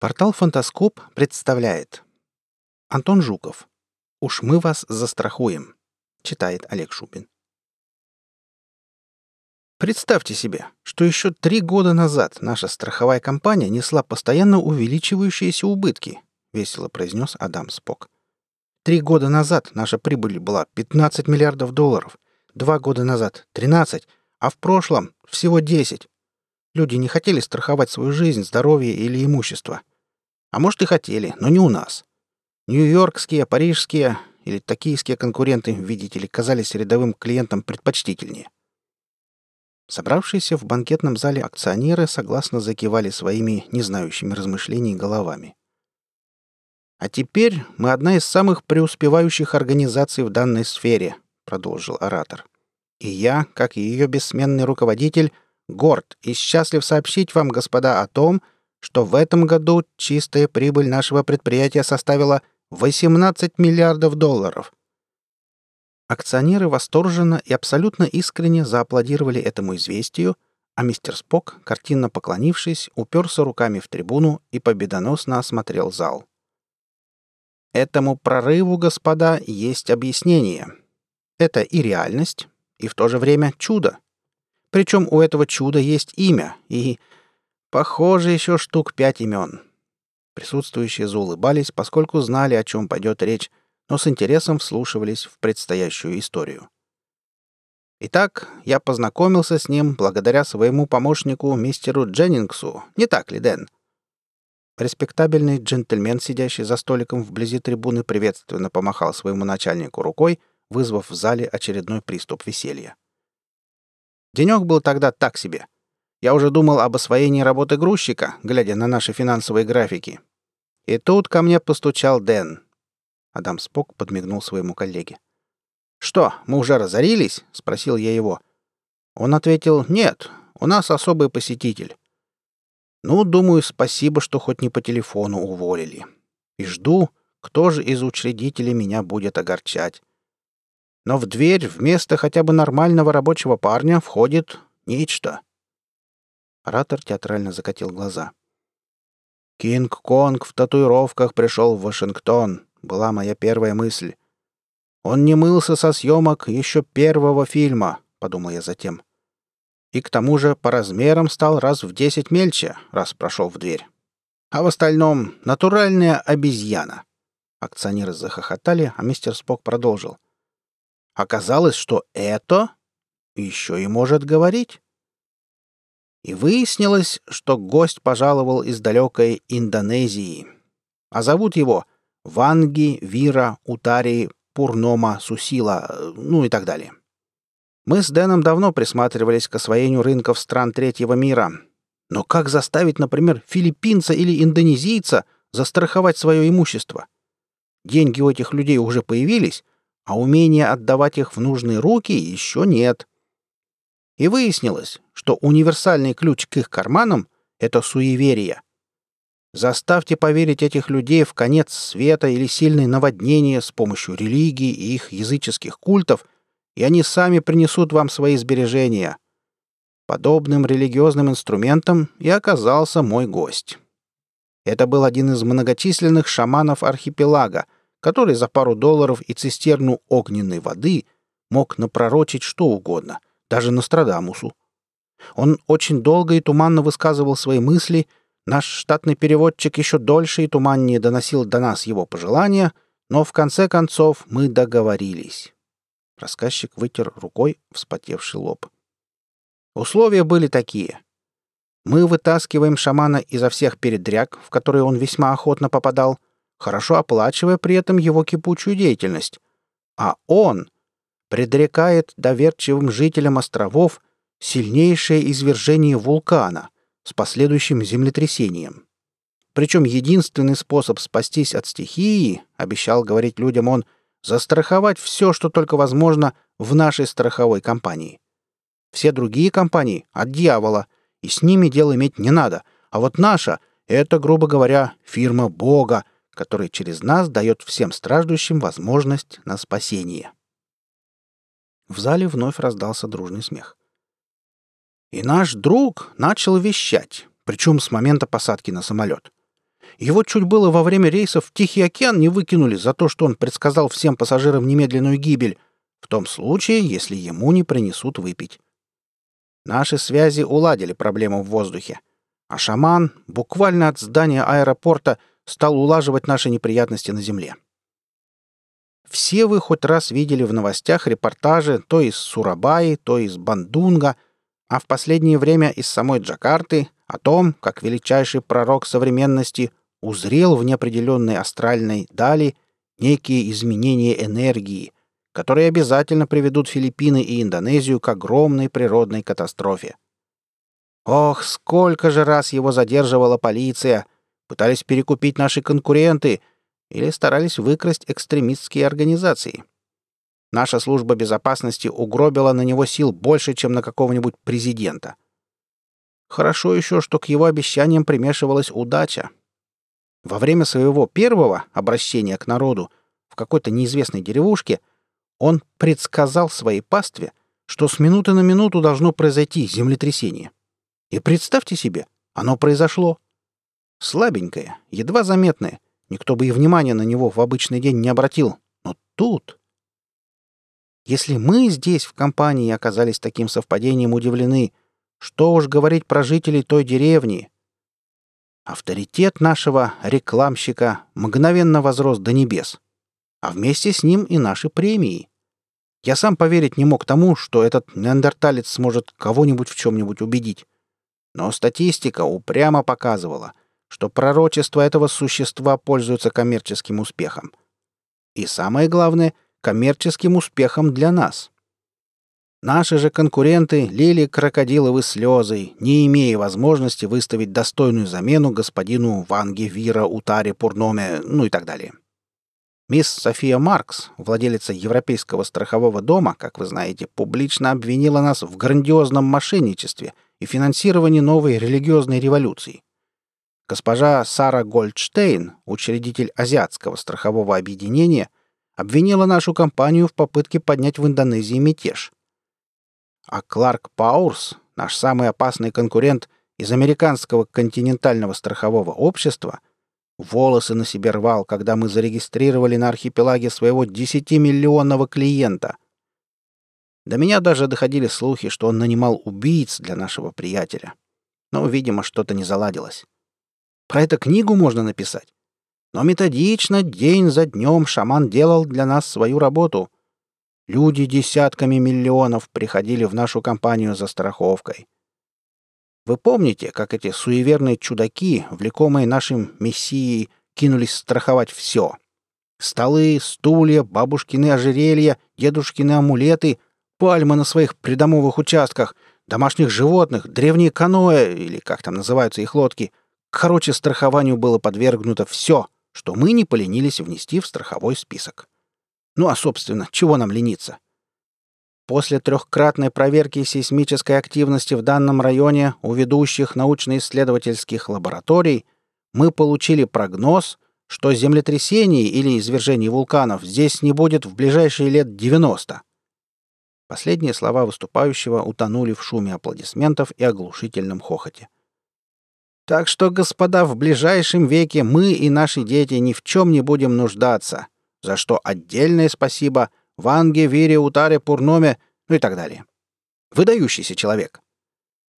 Портал «Фантаскоп» представляет Антон Жуков. «Уж мы вас застрахуем», читает Олег Шубин. Представьте себе, что еще 3 года назад наша страховая компания несла постоянно увеличивающиеся убытки, весело произнес Адам Спок. 3 года назад наша прибыль была 15 миллиардов долларов, 2 года назад 13, а в прошлом всего 10. Люди не хотели страховать свою жизнь, здоровье или имущество. А может и хотели, но не у нас. Нью-Йоркские, парижские или токийские конкуренты, видите ли, казались рядовым клиентам предпочтительнее. Собравшиеся в банкетном зале акционеры согласно закивали своими незнающими размышлений головами. «А теперь мы одна из самых преуспевающих организаций в данной сфере», продолжил оратор. «И я, как и ее бессменный руководитель, горд и счастлив сообщить вам, господа, о том, что в этом году чистая прибыль нашего предприятия составила 18 миллиардов долларов». Акционеры восторженно и абсолютно искренне зааплодировали этому известию, а мистер Спок, картинно поклонившись, уперся руками в трибуну и победоносно осмотрел зал. «Этому прорыву, господа, есть объяснение. Это и реальность, и в то же время чудо. Причем у этого чуда есть имя и, похоже, еще штук 5 имен. Присутствующие заулыбались, поскольку знали, о чем пойдет речь, но с интересом вслушивались в предстоящую историю. Итак, я познакомился с ним благодаря своему помощнику мистеру Дженнингсу. Не так ли, Дэн? Респектабельный джентльмен, сидящий за столиком вблизи трибуны, приветственно помахал своему начальнику рукой, вызвав в зале очередной приступ веселья. Денек был тогда так себе. Я уже думал об освоении работы грузчика, глядя на наши финансовые графики. И тут ко мне постучал Дэн. Адам Спок подмигнул своему коллеге. «Что, мы уже разорились?» — спросил я его. Он ответил: «Нет, у нас особый посетитель». Ну, думаю, спасибо, что хоть не по телефону уволили. И жду, кто же из учредителей меня будет огорчать. Но в дверь вместо хотя бы нормального рабочего парня входит нечто. Оратор театрально закатил глаза. «Кинг-Конг в татуировках пришел в Вашингтон», была моя первая мысль. «Он не мылся со съемок еще первого фильма», подумал я затем. «И к тому же по размерам стал раз в 10 мельче, раз прошел в дверь. А в остальном натуральная обезьяна». Акционеры захохотали, а мистер Спок продолжил. Оказалось, что это еще и может говорить. И выяснилось, что гость пожаловал из далекой Индонезии. А зовут его Ванги, Вира, Утари, Пурнома, Сусила, ну и так далее. Мы с Дэном давно присматривались к освоению рынков стран третьего мира. Но как заставить, например, филиппинца или индонезийца застраховать свое имущество? Деньги у этих людей уже появились, а умения отдавать их в нужные руки еще нет. И выяснилось, что универсальный ключ к их карманам — это суеверие. Заставьте поверить этих людей в конец света или сильные наводнения с помощью религии и их языческих культов, и они сами принесут вам свои сбережения. Подобным религиозным инструментом и оказался мой гость. Это был один из многочисленных шаманов архипелага, который за $2 и цистерну огненной воды мог напророчить что угодно, даже Нострадамусу. Он очень долго и туманно высказывал свои мысли, наш штатный переводчик еще дольше и туманнее доносил до нас его пожелания, но в конце концов мы договорились. Рассказчик вытер рукой вспотевший лоб. Условия были такие. Мы вытаскиваем шамана изо всех передряг, в которые он весьма охотно попадал, хорошо оплачивая при этом его кипучую деятельность. А он предрекает доверчивым жителям островов сильнейшее извержение вулкана с последующим землетрясением. Причем единственный способ спастись от стихии, обещал говорить людям он, застраховать все, что только возможно, в нашей страховой компании. Все другие компании от дьявола, и с ними дело иметь не надо, а вот наша — это, грубо говоря, фирма Бога, который через нас дает всем страждущим возможность на спасение. В зале вновь раздался дружный смех. И наш друг начал вещать, причем с момента посадки на самолет. Его чуть было во время рейсов в Тихий океан не выкинули за то, что он предсказал всем пассажирам немедленную гибель, в том случае, если ему не принесут выпить. Наши связи уладили проблему в воздухе, а шаман буквально от здания аэропорта стал улаживать наши неприятности на земле. Все вы хоть раз видели в новостях репортажи то из Сурабаи, то из Бандунга, а в последнее время из самой Джакарты о том, как величайший пророк современности узрел в неопределенной астральной дали некие изменения энергии, которые обязательно приведут Филиппины и Индонезию к огромной природной катастрофе. Ох, сколько же раз его задерживала полиция, пытались перекупить наши конкуренты или старались выкрасть экстремистские организации. Наша служба безопасности угробила на него сил больше, чем на какого-нибудь президента. Хорошо еще, что к его обещаниям примешивалась удача. Во время своего первого обращения к народу в какой-то неизвестной деревушке он предсказал своей пастве, что с минуты на минуту должно произойти землетрясение. И представьте себе, оно произошло. Слабенькое, едва заметное, никто бы и внимания на него в обычный день не обратил, но тут... Если мы здесь в компании оказались таким совпадением удивлены, что уж говорить про жителей той деревни. Авторитет нашего рекламщика мгновенно возрос до небес, а вместе с ним и наши премии. Я сам поверить не мог тому, что этот неандерталец сможет кого-нибудь в чем-нибудь убедить. Но статистика упрямо показывала, что пророчества этого существа пользуются коммерческим успехом. И самое главное, коммерческим успехом для нас. Наши же конкуренты лили крокодиловы слезы, не имея возможности выставить достойную замену господину Ванге, Вира, Утари, Пурноме, ну и так далее. Мисс София Маркс, владелица Европейского страхового дома, как вы знаете, публично обвинила нас в грандиозном мошенничестве и финансировании новой религиозной революции. Госпожа Сара Гольдштейн, учредитель Азиатского страхового объединения, обвинила нашу компанию в попытке поднять в Индонезии мятеж. А Кларк Паурс, наш самый опасный конкурент из американского континентального страхового общества, волосы на себе рвал, когда мы зарегистрировали на архипелаге своего 10-миллионного клиента. До меня даже доходили слухи, что он нанимал убийц для нашего приятеля. Но, видимо, что-то не заладилось. Про это книгу можно написать. Но методично, день за днем, шаман делал для нас свою работу. Люди десятками миллионов приходили в нашу компанию за страховкой. Вы помните, как эти суеверные чудаки, влекомые нашим мессией, кинулись страховать все? Столы, стулья, бабушкины ожерелья, дедушкины амулеты, пальмы на своих придомовых участках, домашних животных, древние каноэ, или как там называются их лодки. Короче, страхованию было подвергнуто все, что мы не поленились внести в страховой список. Ну а, собственно, чего нам лениться? После трехкратной проверки сейсмической активности в данном районе у ведущих научно-исследовательских лабораторий мы получили прогноз, что землетрясений или извержений вулканов здесь не будет в ближайшие лет 90. Последние слова выступающего утонули в шуме аплодисментов и оглушительном хохоте. Так что, господа, в ближайшем веке мы и наши дети ни в чем не будем нуждаться, за что отдельное спасибо Ванге, Вире, Утаре, Пурноме, ну и так далее. Выдающийся человек.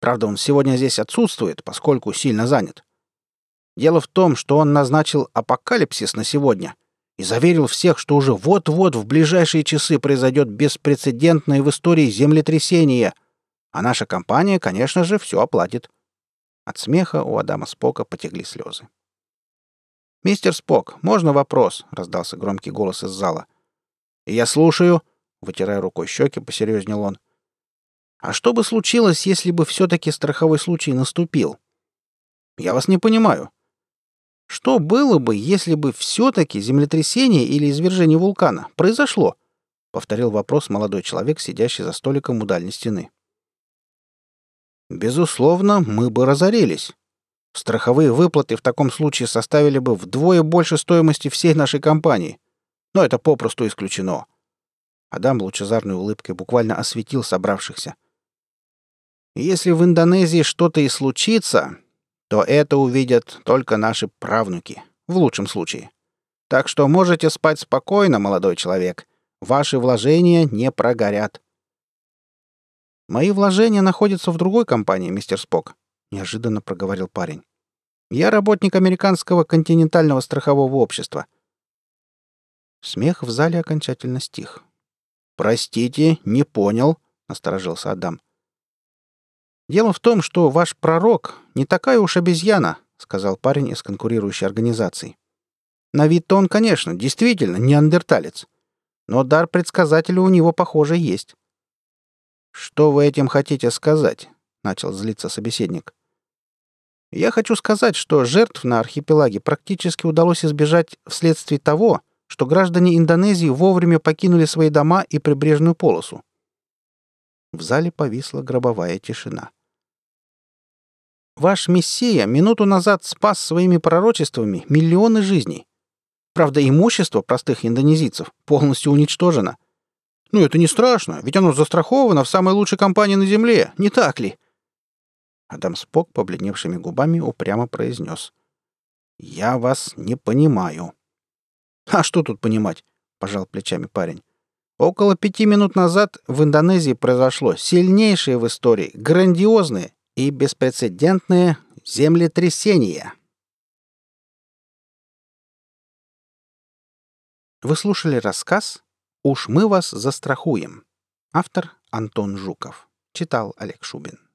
Правда, он сегодня здесь отсутствует, поскольку сильно занят. Дело в том, что он назначил апокалипсис на сегодня и заверил всех, что уже вот-вот в ближайшие часы произойдет беспрецедентное в истории землетрясение, а наша компания, конечно же, все оплатит. От смеха у Адама Спока потекли слезы. «Мистер Спок, можно вопрос?» — раздался громкий голос из зала. «Я слушаю», — вытирая рукой щеки, посерьезнел он. «А что бы случилось, если бы все-таки страховой случай наступил?» «Я вас не понимаю». «Что было бы, если бы все-таки землетрясение или извержение вулкана произошло?» — повторил вопрос молодой человек, сидящий за столиком у дальней стены. «Безусловно, мы бы разорились. Страховые выплаты в таком случае составили бы вдвое больше стоимости всей нашей компании. Но это попросту исключено». Адам лучезарной улыбкой буквально осветил собравшихся. «Если в Индонезии что-то и случится, то это увидят только наши правнуки, в лучшем случае. Так что можете спать спокойно, молодой человек. Ваши вложения не прогорят». «Мои вложения находятся в другой компании, мистер Спок», — неожиданно проговорил парень. «Я работник Американского континентального страхового общества». Смех в зале окончательно стих. «Простите, не понял», — насторожился Адам. «Дело в том, что ваш пророк не такая уж обезьяна», — сказал парень из конкурирующей организации. «На вид-то он, конечно, действительно неандерталец. Но дар предсказателя у него, похоже, есть». «Что вы этим хотите сказать?» — начал злиться собеседник. «Я хочу сказать, что жертв на архипелаге практически удалось избежать вследствие того, что граждане Индонезии вовремя покинули свои дома и прибрежную полосу». В зале повисла гробовая тишина. «Ваш мессия минуту назад спас своими пророчествами миллионы жизней. Правда, имущество простых индонезийцев полностью уничтожено. Ну, это не страшно, ведь оно застраховано в самой лучшей компании на Земле, не так ли?» Адам Спок побледневшими губами упрямо произнес: «Я вас не понимаю». «А что тут понимать?» — пожал плечами парень. «Около 5 минут назад в Индонезии произошло сильнейшее в истории, грандиозное и беспрецедентное землетрясение». Вы слушали рассказ «Уж мы вас застрахуем». Автор Антон Жуков. Читал Олег Шубин.